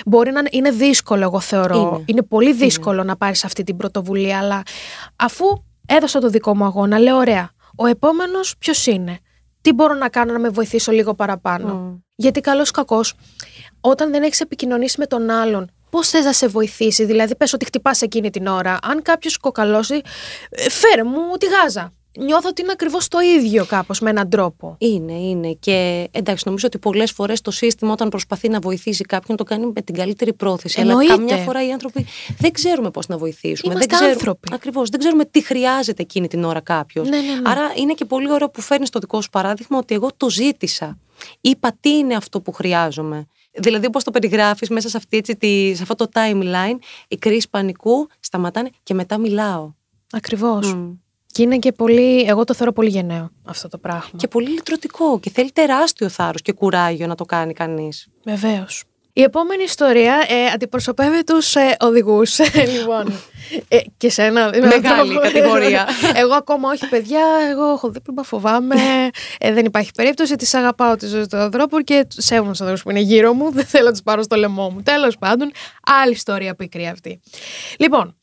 Μπορεί να είναι δύσκολο, εγώ θεωρώ. Είναι πολύ δύσκολο να πάρεις αυτή την πρωτοβουλία, αλλά αφού έδωσα το δικό μου αγώνα, λέω ωραία, ο επόμενος ποιος είναι, τι μπορώ να κάνω να με βοηθήσω λίγο παραπάνω. Γιατί καλώς κακώς, όταν δεν έχεις επικοινωνήσει με τον άλλον, πώς θες να σε βοηθήσει, δηλαδή πες ότι χτυπάς εκείνη την ώρα, αν κάποιος κοκαλώσει, φέρε μου τη γάζα. Νιώθω ότι είναι ακριβώς το ίδιο κάπως με έναν τρόπο. Είναι. Και εντάξει, νομίζω ότι πολλές φορές το σύστημα όταν προσπαθεί να βοηθήσει κάποιον το κάνει με την καλύτερη πρόθεση. Εννοείται. Αλλά καμιά φορά οι άνθρωποι δεν ξέρουμε πώς να βοηθήσουμε. Είμαστε άνθρωποι. Ακριβώς. Δεν ξέρουμε τι χρειάζεται εκείνη την ώρα κάποιος. Ναι. Άρα είναι και πολύ ωραίο που φέρνεις το δικό σου παράδειγμα ότι εγώ το ζήτησα. Είπα τι είναι αυτό που χρειάζομαι. Δηλαδή, όπως το περιγράφεις μέσα σε, σε αυτό το timeline, οι κρίσεις πανικού σταματάνε και μετά μιλάω. Ακριβώς. Και είναι και πολύ, εγώ το θεωρώ πολύ γενναίο αυτό το πράγμα. Και πολύ λυτρωτικό και θέλει τεράστιο θάρρος και κουράγιο να το κάνει κανείς. Βεβαίως. Η επόμενη ιστορία αντιπροσωπεύει τους οδηγούς. Λοιπόν. Και σένα. Μεγάλη κατηγορία. Εγώ ακόμα όχι, παιδιά. Εγώ έχω δίπλωμα, φοβάμαι. Δεν υπάρχει περίπτωση. Τις αγαπάω τη ζωή του ανθρώπου και σέβομαι τους ανθρώπους που είναι γύρω μου. Δεν θέλω να τους πάρω στο λαιμό μου. Τέλος πάντων, άλλη ιστορία πικρή αυτή. Λοιπόν,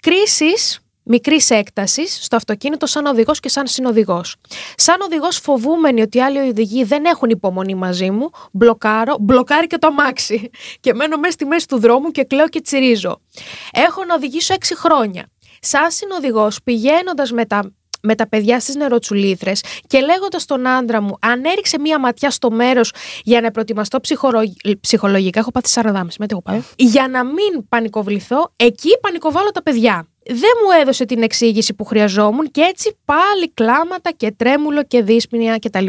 κρίσεις μικρής έκτασης στο αυτοκίνητο σαν οδηγός και σαν συνοδηγός. Σαν οδηγός, φοβούμενη ότι άλλοι οδηγοί δεν έχουν υπομονή μαζί μου, μπλοκάρει και το αμάξι και μένω μέσα στη μέση του δρόμου και κλαίω και τσιρίζω. Έχω να οδηγήσω 6 χρόνια. Σαν συνοδηγός, πηγαίνοντας με τα παιδιά στις νεροτσουλήθρες και λέγοντας τον άντρα μου αν έριξε μία ματιά στο μέρος για να προετοιμαστώ ψυχολογικά, έχω πάθει 4,5 μέτρα, για να μην πανικοβληθώ, εκεί πανικοβάλλω τα παιδιά. Δεν μου έδωσε την εξήγηση που χρειαζόμουν και έτσι πάλι κλάματα και τρέμουλο και δύσπνοια κτλ.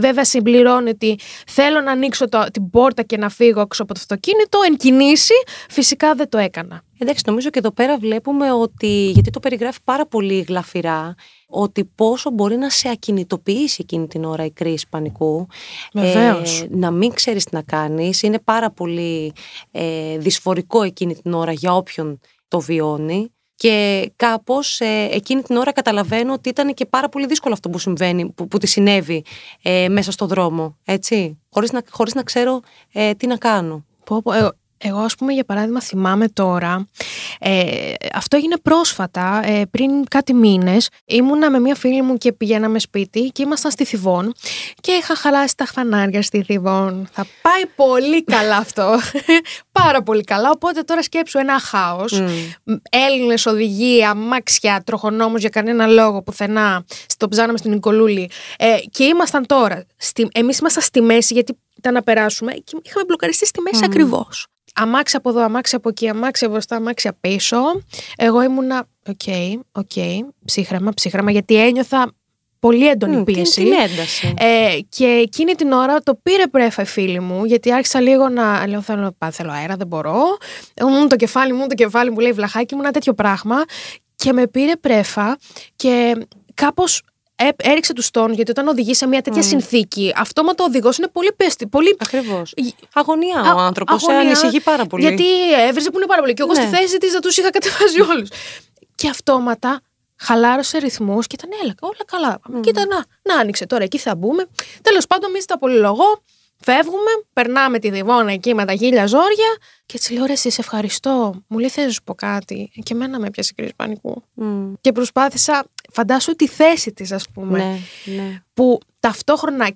Βέβαια συμπληρώνει ότι θέλω να ανοίξω την πόρτα και να φύγω έξω από το αυτοκίνητο, εν κινήσει, φυσικά δεν το έκανα. Εντάξει, νομίζω και εδώ πέρα βλέπουμε ότι, γιατί το περιγράφει πάρα πολύ γλαφυρά, ότι πόσο μπορεί να σε ακινητοποιήσει εκείνη την ώρα η κρίση πανικού. Βεβαίως. Να μην ξέρεις τι να κάνεις, είναι πάρα πολύ δυσφορικό εκείνη την ώρα για όποιον το βιώνει. Και κάπως εκείνη την ώρα καταλαβαίνω ότι ήταν και πάρα πολύ δύσκολο αυτό που συμβαίνει, που τη συνέβη μέσα στο δρόμο, έτσι, χωρίς να ξέρω τι να κάνω. Εγώ, ας πούμε, για παράδειγμα, θυμάμαι τώρα, αυτό έγινε πρόσφατα, πριν κάτι μήνες. Ήμουνα με μια φίλη μου και πηγαίναμε σπίτι και ήμασταν στη Θηβών και είχα χαλάσει τα φανάρια στη Θηβών. Θα πάει πολύ καλά αυτό, πάρα πολύ καλά, οπότε τώρα σκέψου ένα χάος, Έλληνες, οδηγοί, αμάξια, τροχονόμους για κανένα λόγο πουθενά, στο ψάναμε στην Νικολούλη, και ήμασταν τώρα, εμείς ήμασταν στη μέση γιατί ήταν να περάσουμε και είχαμε μπλοκαριστεί στη μέση ακριβώς. Αμάξι από εδώ, αμάξι από εκεί, αμάξι μπροστά, αμάξι πίσω. Εγώ ήμουνα, οκ, ψύχραμα, γιατί ένιωθα πολύ έντονη πίεση. Την ένταση. Και εκείνη την ώρα το πήρε πρέφα η φίλη μου, γιατί άρχισα λίγο να λέω: Θέλω αέρα, δεν μπορώ. Το κεφάλι μου λέει βλαχάκι μου, ένα τέτοιο πράγμα. Και με πήρε πρέφα και κάπως έριξε τους τόνους, γιατί όταν οδηγεί σε μια τέτοια συνθήκη, αυτόματα ο οδηγός είναι πολύ πέστη. Πολύ... Ακριβώς. Αγωνία ο άνθρωπος, ανησυχεί πάρα πολύ. Γιατί έβριζε που είναι πάρα πολύ. Και εγώ στη θέση της θα τους είχα κατεβάσει όλους. Και αυτόματα χαλάρωσε ρυθμούς και ήταν όλα καλά. Κοίτα, να άνοιξε τώρα, εκεί θα μπούμε. Τέλος πάντων, εμείς τα απολυλογώ. Φεύγουμε, περνάμε τη Διβόνα εκεί με τα χίλια ζόρια. Και τη λέω: Ρε, σε ευχαριστώ. Μου λέει: Θες να σου πω κάτι? Και εμένα με έπιασε κρίση πανικού. Και προσπάθησα, φαντάσου τη θέση της, ας πούμε. Ναι. Που ταυτόχρονα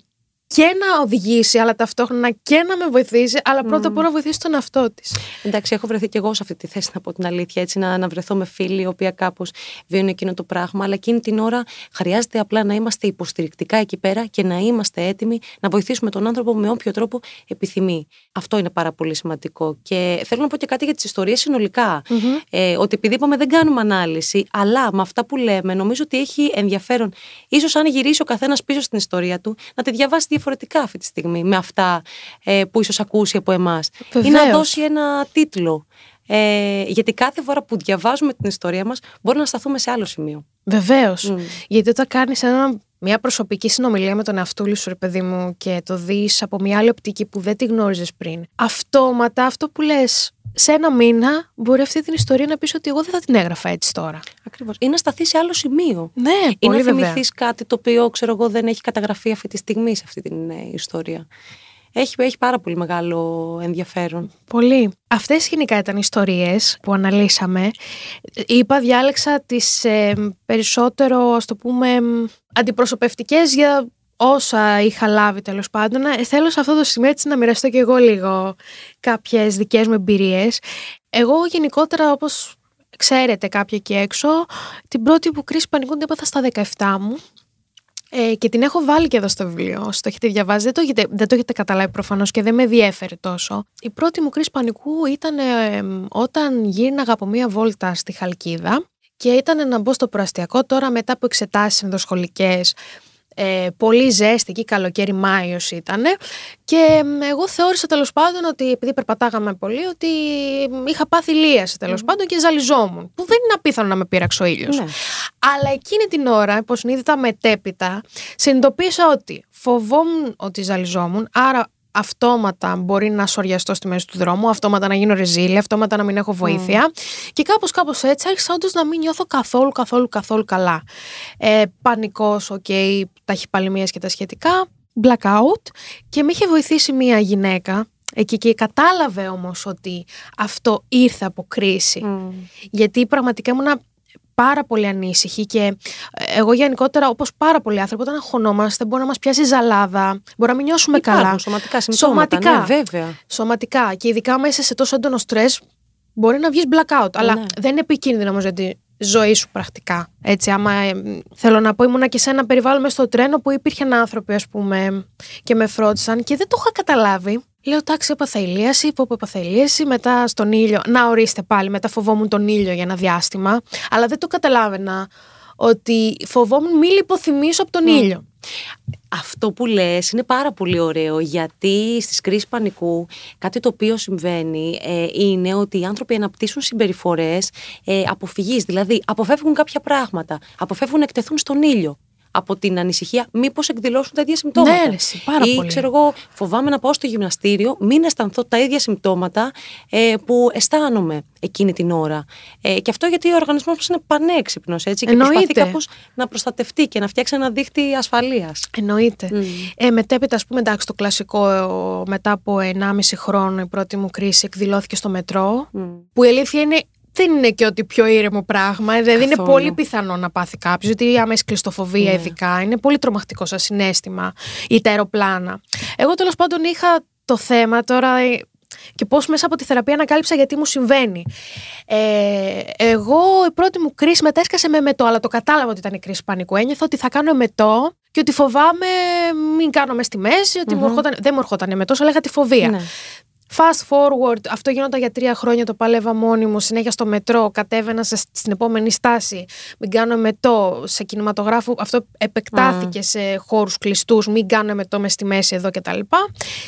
και να οδηγήσει, αλλά ταυτόχρονα και να με βοηθήσει, αλλά πρώτα απ' όλα να βοηθήσει τον εαυτό της. Εντάξει, έχω βρεθεί κι εγώ σε αυτή τη θέση, να πω την αλήθεια. Έτσι, να βρεθώ με φίλη, η οποία κάπως βιώνει εκείνο το πράγμα, αλλά εκείνη την ώρα χρειάζεται απλά να είμαστε υποστηρικτικά εκεί πέρα και να είμαστε έτοιμοι να βοηθήσουμε τον άνθρωπο με όποιο τρόπο επιθυμεί. Αυτό είναι πάρα πολύ σημαντικό. Και θέλω να πω και κάτι για τις ιστορίες συνολικά. Ότι επειδή είπαμε δεν κάνουμε ανάλυση, αλλά με αυτά που λέμε, νομίζω ότι έχει ενδιαφέρον, ίσως αν γυρίσει ο καθένας πίσω στην ιστορία του, να τη διαβάσει διαφορετικά αυτή τη στιγμή με αυτά που ίσως ακούσει από εμάς. Βεβαίως. Ή να δώσει ένα τίτλο. Γιατί κάθε φορά που διαβάζουμε την ιστορία μας μπορεί να σταθούμε σε άλλο σημείο. Βεβαίως. Γιατί όταν κάνεις μια προσωπική συνομιλία με τον εαυτούλη σου, ρε παιδί μου, και το δεις από μια άλλη οπτική που δεν τη γνώριζες πριν, αυτόματα αυτό που λες σε ένα μήνα μπορεί αυτή την ιστορία να πεις ότι εγώ δεν θα την έγραφα έτσι τώρα. Ακριβώς. Ή να σταθεί σε άλλο σημείο. Ναι, ή να θυμηθείς κάτι το οποίο, ξέρω εγώ, δεν έχει καταγραφεί αυτή τη στιγμή σε αυτή την ιστορία. Έχει πάρα πολύ μεγάλο ενδιαφέρον. Πολύ. Αυτές γενικά ήταν οι ιστορίες που αναλύσαμε. Είπα, διάλεξα τις περισσότερο, ας το πούμε, αντιπροσωπευτικές για όσα είχα λάβει, τέλος πάντων. Θέλω σε αυτό το σημείο έτσι να μοιραστώ και εγώ λίγο κάποιες δικές μου εμπειρίες. Εγώ γενικότερα, όπως ξέρετε κάποιοι εκεί έξω, την πρώτη που κρίση πανικού την έπαθα στα 17 μου. Και την έχω βάλει και εδώ στο βιβλίο. Όσοι το έχετε διαβάσει, δεν το έχετε καταλάβει προφανώς και δεν με διέφερε τόσο. Η πρώτη μου κρίση πανικού ήταν όταν γύρναγα από μία βόλτα στη Χαλκίδα και ήταν να μπω στο προαστιακό. Τώρα, μετά από εξετάσεις ενδοσχολικές, πολύ ζέστη εκεί, καλοκαίρι, Μάιος ήταν. Και εγώ θεώρησα τέλος πάντων ότι, επειδή περπατάγαμε πολύ, ότι είχα πάθει λίαση τέλος πάντων και ζαλιζόμουν. Που δεν είναι απίθανο να με πείραξε ο ήλιος. Ναι. Αλλά εκείνη την ώρα, υποσυνείδητα μετέπειτα, συνειδητοποίησα ότι φοβόμουν ότι ζαλιζόμουν, άρα αυτόματα μπορεί να σωριαστώ στη μέση του δρόμου, αυτόματα να γίνω ρεζίλη, αυτόματα να μην έχω βοήθεια. Και κάπως έτσι άρχισα όντως να μην νιώθω καθόλου καλά. Πανικός, ταχυπαλαιμίες και τα σχετικά, blackout. Και με είχε βοηθήσει μία γυναίκα εκεί και κατάλαβε όμως ότι αυτό ήρθε από κρίση. Γιατί πραγματικά ήμουν πάρα πολύ ανήσυχη και εγώ γενικότερα, όπως πάρα πολλοί άνθρωποι, όταν αγχωνόμαστε, μπορεί να μας πιάσει ζαλάδα, μπορεί να μην νιώσουμε καλά. Σωματικά συμπτώματα. Σωματικά. Και ειδικά μέσα σε τόσο έντονο στρες μπορεί να βγεις blackout. Αλλά δεν είναι επικίνδυνο όμως για τη ζωή σου πρακτικά. Έτσι, άμα θέλω να πω, ήμουνα και σε ένα περιβάλλον μέσα στο τρένο που υπήρχαν άνθρωποι, ας πούμε, και με φρόντισαν και δεν το είχα καταλάβει. Λέω, εντάξει, έπαθα ηλίαση, μετά στον ήλιο. Να ορίστε πάλι, μετά φοβόμουν τον ήλιο για ένα διάστημα. Αλλά δεν το καταλάβαινα ότι φοβόμουν μη λιποθυμίσω από τον ήλιο. Αυτό που λες είναι πάρα πολύ ωραίο, γιατί στις κρίσεις πανικού κάτι το οποίο συμβαίνει είναι ότι οι άνθρωποι αναπτύσσουν συμπεριφορές αποφυγής. Δηλαδή αποφεύγουν κάποια πράγματα, αποφεύγουν να εκτεθούν στον ήλιο. από την ανησυχία μήπως εκδηλώσουν τα ίδια συμπτώματα. Ναι, πάρα πολύ. Ή ξέρω εγώ, φοβάμαι να πάω στο γυμναστήριο, μην αισθανθώ τα ίδια συμπτώματα που αισθάνομαι εκείνη την ώρα. Και αυτό γιατί ο οργανισμός μας είναι πανέξυπνος, έτσι. Και προσπαθεί κάπως να προστατευτεί και να φτιάξει ένα δίχτυ ασφαλείας. Εννοείται. Μετέπειτα, ας πούμε, εντάξει, το κλασικό, μετά από 1,5 χρόνο η πρώτη μου κρίση εκδηλώθηκε στο μετρό, που η αλήθεια είναι. Δεν είναι και ότι πιο ήρεμο πράγμα. Δηλαδή καθόλου. Είναι πολύ πιθανό να πάθει κάποιο, ότι η άμεση κλειστοφοβία ειδικά είναι πολύ τρομακτικό σαν συναίσθημα, ή τα αεροπλάνα. Εγώ τέλος πάντων είχα το θέμα τώρα και πώς μέσα από τη θεραπεία ανακάλυψα γιατί μου συμβαίνει. Εγώ η πρώτη μου κρίση μετέσκασε με μετό, αλλά το κατάλαβα ότι ήταν η κρίση πανικού. Ένιωθα ότι θα κάνω μετό και ότι φοβάμαι μην κάνω μες στη μέση, ότι δεν μου ερχόταν μετός, αλλά είχα τη φοβία. Ναι. Fast forward, αυτό γινόταν για 3 χρόνια, το παλεύα μόνη μου, συνέχεια στο μετρό, κατέβαινα στην επόμενη στάση, μην κάνω μετό, σε κινηματογράφο, αυτό επεκτάθηκε σε χώρους κλειστούς, μην κάνω μετό μες στη μέση εδώ κτλ.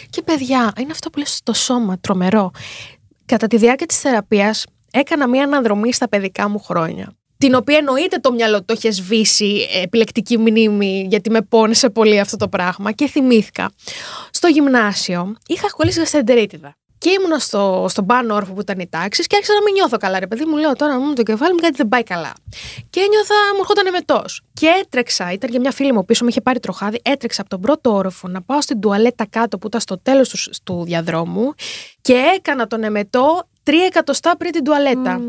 Και παιδιά, είναι αυτό που λες στο σώμα, τρομερό. Κατά τη διάρκεια της θεραπείας έκανα μια αναδρομή στα παιδικά μου χρόνια, την οποία εννοείται το μυαλό το είχε σβήσει, επιλεκτική μνήμη, γιατί με πόνεσε πολύ αυτό το πράγμα, και θυμήθηκα. Στο γυμνάσιο είχα κολλήσει γαστρεντερίτιδα. Και ήμουνα στον πάνω όροφο που ήταν οι τάξεις και άρχισα να μην νιώθω καλά. Ρε παιδί μου, λέω τώρα μου το κεφάλι μου κάτι δεν πάει καλά. Και ένιωθα, μου ερχόταν εμετός. Και έτρεξα, ήταν και μια φίλη μου πίσω, μου είχε πάρει τροχάδι. Έτρεξα από τον πρώτο όροφο να πάω στην τουαλέτα κάτω που ήταν στο τέλος του διαδρόμου και έκανα τον εμετό 3 εκατοστά πριν την τουαλέτα.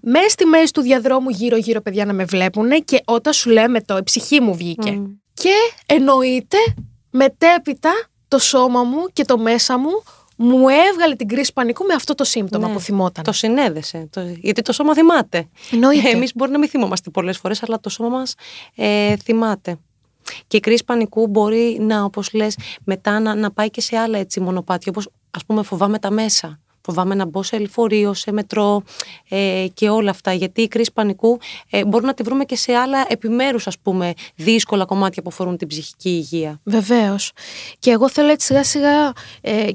Μέσα στη μέση του διαδρόμου, γύρω-γύρω παιδιά να με βλέπουν, και όταν σου λέμε το, η ψυχή μου βγήκε. Και εννοείται, μετέπειτα το σώμα μου και το μέσα μου μου έβγαλε την κρίση πανικού με αυτό το σύμπτωμα που θυμόταν. Το συνέδεσε. Γιατί το σώμα θυμάται. Εννοείται. Εμείς μπορεί να μην θυμόμαστε πολλές φορές, αλλά το σώμα μας θυμάται. Και η κρίση πανικού μπορεί να, όπως λες, μετά να πάει και σε άλλα έτσι μονοπάτια, όπως ας πούμε φοβάμαι τα μέσα. Φοβάμαι να μπω σε λεωφορείο, σε μετρό και όλα αυτά. Γιατί η κρίση πανικού μπορούμε να τη βρούμε και σε άλλα επιμέρους, ας πούμε, δύσκολα κομμάτια που αφορούν την ψυχική υγεία. Βεβαίως. Και εγώ θέλω έτσι σιγά-σιγά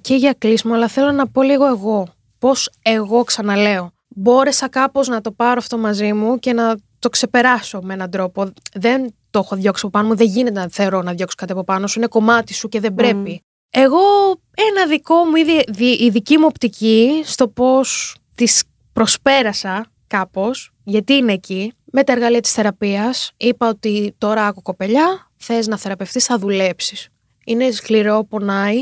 και για κλείσιμο, αλλά θέλω να πω λίγο εγώ. Πώς εγώ, ξαναλέω, μπόρεσα κάπως να το πάρω αυτό μαζί μου και να το ξεπεράσω με έναν τρόπο. Δεν το έχω διώξει από πάνω μου, δεν γίνεται να θεωρώ να διώξω κάτι από πάνω σου. Είναι κομμάτι σου και δεν πρέπει. Εγώ ένα δικό μου, η δική μου οπτική στο πώς τις προσπέρασα κάπως, γιατί είναι εκεί, με τα εργαλεία της θεραπείας είπα ότι τώρα άκου κοπελιά, θες να θεραπευτείς, θα δουλέψεις. Είναι σκληρό, πονάει,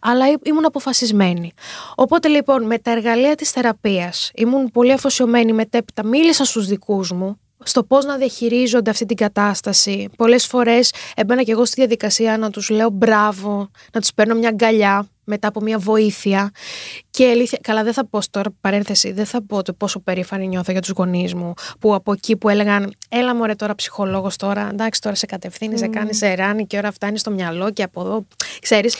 αλλά ήμουν αποφασισμένη. Οπότε λοιπόν με τα εργαλεία της θεραπείας ήμουν πολύ αφοσιωμένη, μετέπειτα μίλησα στους δικούς μου, στο πώς να διαχειρίζονται αυτή την κατάσταση. Πολλές φορές έμπαινα και εγώ στη διαδικασία να τους λέω μπράβο, να τους παίρνω μια αγκαλιά μετά από μια βοήθεια. Και καλά, δεν θα πω τώρα, παρένθεση, δεν θα πω το πόσο περήφανη νιώθω για τους γονείς μου, που από εκεί που έλεγαν έλα μωρέ τώρα ψυχολόγος τώρα, εντάξει τώρα σε κατευθύνεις, σε κάνεις εράνη και ώρα φτάνει στο μυαλό και από εδώ, ξέρεις,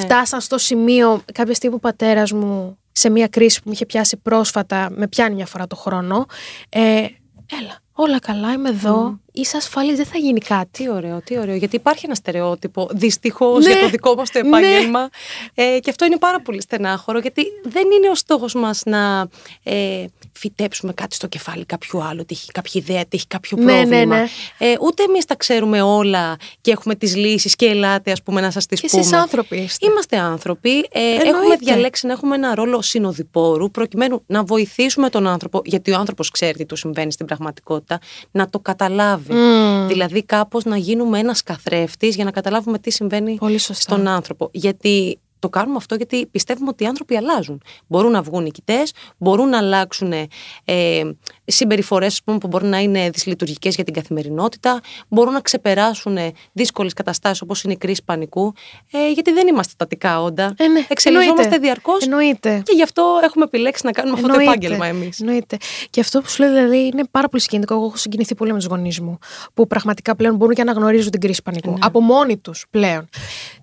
φτάσαν στο σημείο κάποια στιγμή που ο πατέρας μου σε μια κρίση που με είχε πιάσει πρόσφατα, με πιάνει μια φορά το χρόνο, έλα, όλα καλά, είμαι εδώ, είσαι ασφαλής, δεν θα γίνει κάτι. Τι ωραίο, τι ωραίο. Γιατί υπάρχει ένα στερεότυπο, δυστυχώς, για το δικό μας το επάγγελμα. Ναι. Και αυτό είναι πάρα πολύ στενάχωρο, γιατί δεν είναι ο στόχος μας να φυτέψουμε κάτι στο κεφάλι κάποιου άλλου, ότι έχει κάποια ιδέα, ότι έχει κάποιο πρόβλημα. Ναι. Ούτε εμείς τα ξέρουμε όλα και έχουμε τις λύσεις και ελάτε, ας πούμε, να σας τις πούμε. Εσείς άνθρωποι είστε. Είμαστε άνθρωποι. Έχουμε διαλέξει να έχουμε ένα ρόλο συνοδοιπόρου, προκειμένου να βοηθήσουμε τον άνθρωπο, γιατί ο άνθρωπος ξέρει τι του συμβαίνει στην πραγματικότητα, να το καταλάβει. Δηλαδή, κάπως να γίνουμε ένας καθρέφτης για να καταλάβουμε τι συμβαίνει στον άνθρωπο. Γιατί το κάνουμε αυτό, γιατί πιστεύουμε ότι οι άνθρωποι αλλάζουν. Μπορούν να βγουν νικητές, μπορούν να αλλάξουν συμπεριφορές, ας πούμε, που μπορούν να είναι δυσλειτουργικές για την καθημερινότητα, μπορούν να ξεπεράσουν δύσκολες καταστάσεις όπως είναι η κρίση πανικού, γιατί δεν είμαστε στατικά όντα. Ναι. Εξελισσόμαστε διαρκώς. Και γι' αυτό έχουμε επιλέξει να κάνουμε αυτό το επάγγελμα εμείς. Εννοείται. Και αυτό που σου λέω δηλαδή είναι πάρα πολύ συγκινητικό. Εγώ έχω συγκινηθεί πολύ με τους γονείς μου, που πραγματικά πλέον μπορούν και αναγνωρίζουν την κρίση πανικού. Ναι. Από μόνοι τους πλέον.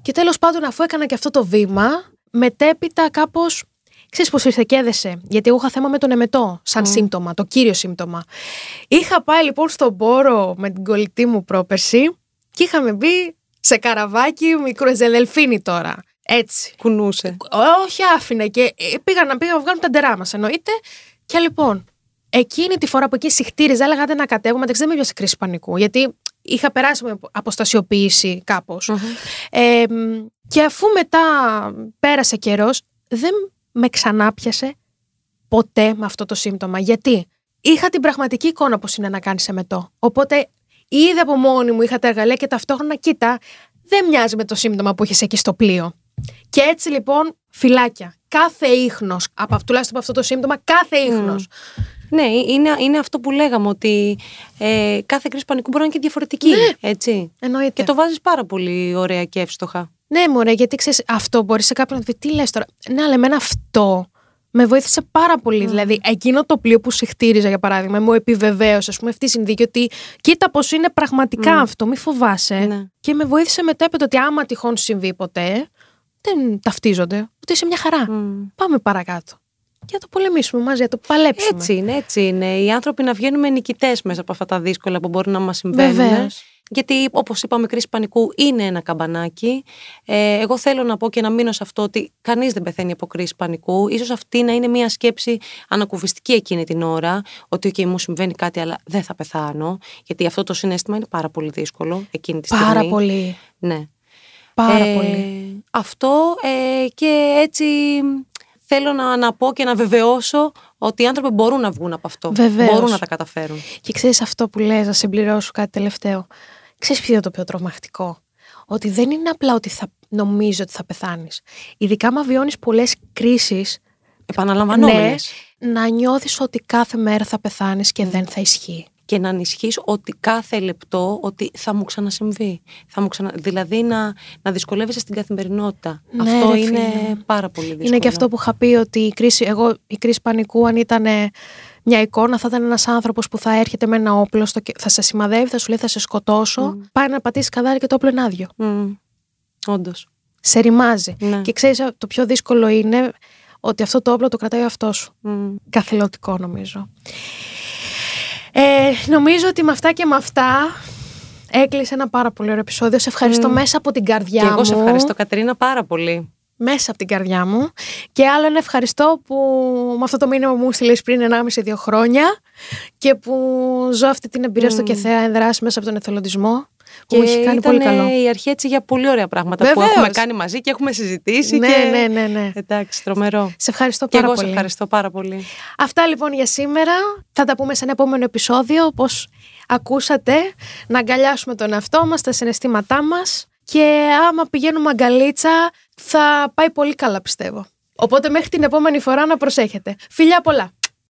Και τέλος πάντων, αφού έκανα και αυτό το βήμα, μετέπειτα κάπως. Ξέρεις πως ήρθε και έδεσε, γιατί εγώ είχα θέμα με τον εμετό σαν σύμπτωμα, το κύριο σύμπτωμα. Είχα πάει λοιπόν στον Πόρο με την κολλητή μου πρόπερση και είχαμε μπει σε καραβάκι μικροζελελφίνη τώρα. Έτσι. Κουνούσε. Όχι, άφηνε, και πήγα να βγάλουμε τα ντερά μας, εννοείται. Και λοιπόν, εκείνη τη φορά που εκεί συχτήριζα, έλεγα δεν να κατέβω, μεταξύ δεν με πιάσε κρίση πανικού, γιατί είχα περάσει με αποστασιοποίηση κάπως. Mm-hmm. Και αφού μετά πέρασε καιρός, δεν με ξανάπιασε ποτέ με αυτό το σύμπτωμα. Γιατί είχα την πραγματική εικόνα πως είναι να κάνεις εμετό. Οπότε είδα από μόνη μου, είχα τα εργαλεία και ταυτόχρονα κοίτα, δεν μοιάζει με το σύμπτωμα που έχεις εκεί στο πλοίο. Και έτσι λοιπόν, φυλάκια. Κάθε ίχνος, τουλάχιστον από αυτό το σύμπτωμα, κάθε ίχνος. Mm. Ναι, είναι αυτό που λέγαμε, ότι κάθε κρίση πανικού μπορεί να είναι και διαφορετική. Ναι. Έτσι. Εννοείται. Και το βάζεις πάρα πολύ ωραία και εύστοχα. Ναι, μωρέ, γιατί ξέρεις, αυτό μπορεί σε κάποιον να πει: τι λες τώρα. Ναι, αλλά εμένα αυτό με βοήθησε πάρα πολύ. Mm. Δηλαδή, εκείνο το πλοίο που συχτήριζα, για παράδειγμα, μου επιβεβαίωσε, ας πούμε, αυτή η συνθήκη ότι κοίτα πως είναι πραγματικά αυτό, μη φοβάσαι. Ναι. Και με βοήθησε μετέπειτα ότι άμα τυχόν συμβεί ποτέ, δεν ταυτίζονται, ούτε είσαι μια χαρά. Mm. Πάμε παρακάτω. Για το πολεμήσουμε μαζί, για το παλέψουμε. Έτσι είναι. Οι άνθρωποι να βγαίνουμε νικητές μέσα από αυτά τα δύσκολα που μπορούν να μας συμβαίνουν. Βεβαίως. Γιατί, όπως είπαμε, η κρίση πανικού είναι ένα καμπανάκι. Εγώ θέλω να πω και να μείνω σε αυτό, ότι κανείς δεν πεθαίνει από κρίση πανικού. Ίσως αυτή να είναι μια σκέψη ανακουφιστική εκείνη την ώρα, ότι okay, μου συμβαίνει κάτι, αλλά δεν θα πεθάνω. Γιατί αυτό το συναίσθημα είναι πάρα πολύ δύσκολο εκείνη τη στιγμή. Πάρα πολύ. Ναι. Πάρα πολύ. Αυτό και έτσι. Θέλω να πω και να βεβαιώσω ότι οι άνθρωποι μπορούν να βγουν από αυτό. Βεβαίως. Μπορούν να τα καταφέρουν. Και ξέρεις αυτό που λες, να συμπληρώσω κάτι τελευταίο. Ξέρεις ποιο είναι το πιο τρομακτικό? Ότι δεν είναι απλά ότι θα νομίζεις ότι θα πεθάνεις. Ειδικά άμα βιώνεις πολλές κρίσεις. Επαναλαμβανόμενες. Ναι, να νιώθεις ότι κάθε μέρα θα πεθάνεις και δεν θα ισχύει. Και να ανισχύεις ότι κάθε λεπτό ότι θα μου ξανασυμβεί. Δηλαδή να δυσκολεύεσαι στην καθημερινότητα. Ναι, αυτό είναι πάρα πολύ δύσκολο. Είναι και αυτό που είχα πει, ότι η κρίση πανικού, αν ήταν μια εικόνα, θα ήταν ένας άνθρωπος που θα έρχεται με ένα όπλο, θα σε σημαδεύει, θα σου λέει θα σε σκοτώσω. Mm. Πάει να πατήσει καδάρι και το όπλο είναι άδειο. Mm. Όντως. Σε ρημάζει. Ναι. Και ξέρεις, το πιο δύσκολο είναι ότι αυτό το όπλο το κρατάει ο εαυτός σου. Mm. Καθηλωτικό, νομίζω. Νομίζω ότι με αυτά και με αυτά έκλεισε ένα πάρα πολύ ωραίο επεισόδιο. Σε ευχαριστώ μέσα από την καρδιά μου. Και εγώ σε ευχαριστώ, Κατερίνα, πάρα πολύ. Μέσα από την καρδιά μου. Και άλλο ένα ευχαριστώ που με αυτό το μήνυμα μου στείλες πριν 1,5-2 χρόνια και που ζω αυτή την εμπειρία στο ΚΕΘΕΑ Εν Δράση μέσα από τον εθελοντισμό. Και μου έχει κάνει πολύ καλό. Η αρχή έτσι για πολύ ωραία πράγματα. Βεβαίως. Που έχουμε κάνει μαζί και έχουμε συζητήσει. Ναι, και... ναι. Εντάξει, τρομερό. Σε ευχαριστώ πάρα πολύ. Και εγώ σε ευχαριστώ πάρα πολύ. Αυτά λοιπόν για σήμερα. Θα τα πούμε σε ένα επόμενο επεισόδιο. Όπως ακούσατε, να αγκαλιάσουμε τον εαυτό μας, τα συναισθήματά μας. Και άμα πηγαίνουμε αγκαλίτσα, θα πάει πολύ καλά, πιστεύω. Οπότε μέχρι την επόμενη φορά να προσέχετε. Φιλιά πολλά.